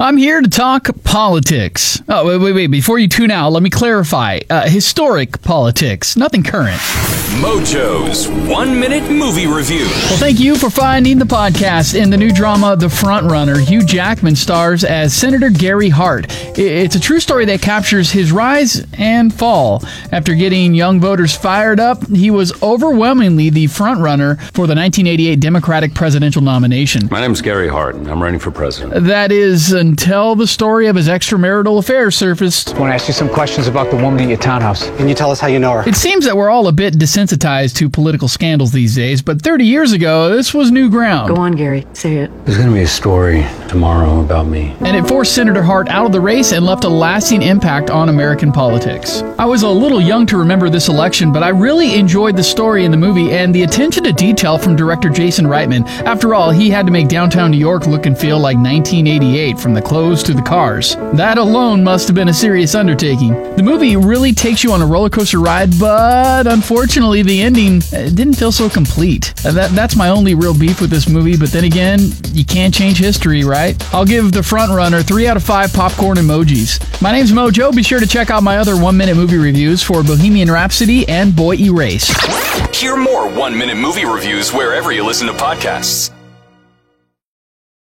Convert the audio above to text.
I'm here to talk politics. Oh, wait. Before you tune out, let me clarify. Historic politics, nothing current. Mojo's 1-minute movie review. Well, thank you for finding the podcast. In the new drama, The Front Runner, Hugh Jackman stars as Senator Gary Hart. It's a true story that captures his rise and fall. After getting young voters fired up, he was overwhelmingly the front runner for the 1988 Democratic presidential nomination. My name's Gary Hart, and I'm running for president. That is until the story of his extramarital affairs surfaced. I want to ask you some questions about the woman at your townhouse. Can you tell us how you know her? It seems that we're all a bit desensitized to political scandals these days, but 30 years ago, this was new ground. Go on, Gary. Say it. There's going to be a story tomorrow about me. And it forced Senator Hart out of the race and left a lasting impact on American politics. I was a little young to remember this election, but I really enjoyed the story in the movie and the attention to detail from director Jason Reitman. After all, he had to make downtown New York look and feel like 1988 from the clothes to the cars. That alone must have been a serious undertaking. The movie really takes you on a roller coaster ride, but unfortunately the ending didn't feel so complete. That's my only real beef with this movie, but then again, you can't change history, right? I'll give The Front Runner 3 out of 5 popcorn emojis. My name's Mojo. Be sure to check out my other 1-minute movie reviews for Bohemian Rhapsody and Boy Erased. Hear more 1-minute movie reviews wherever you listen to podcasts.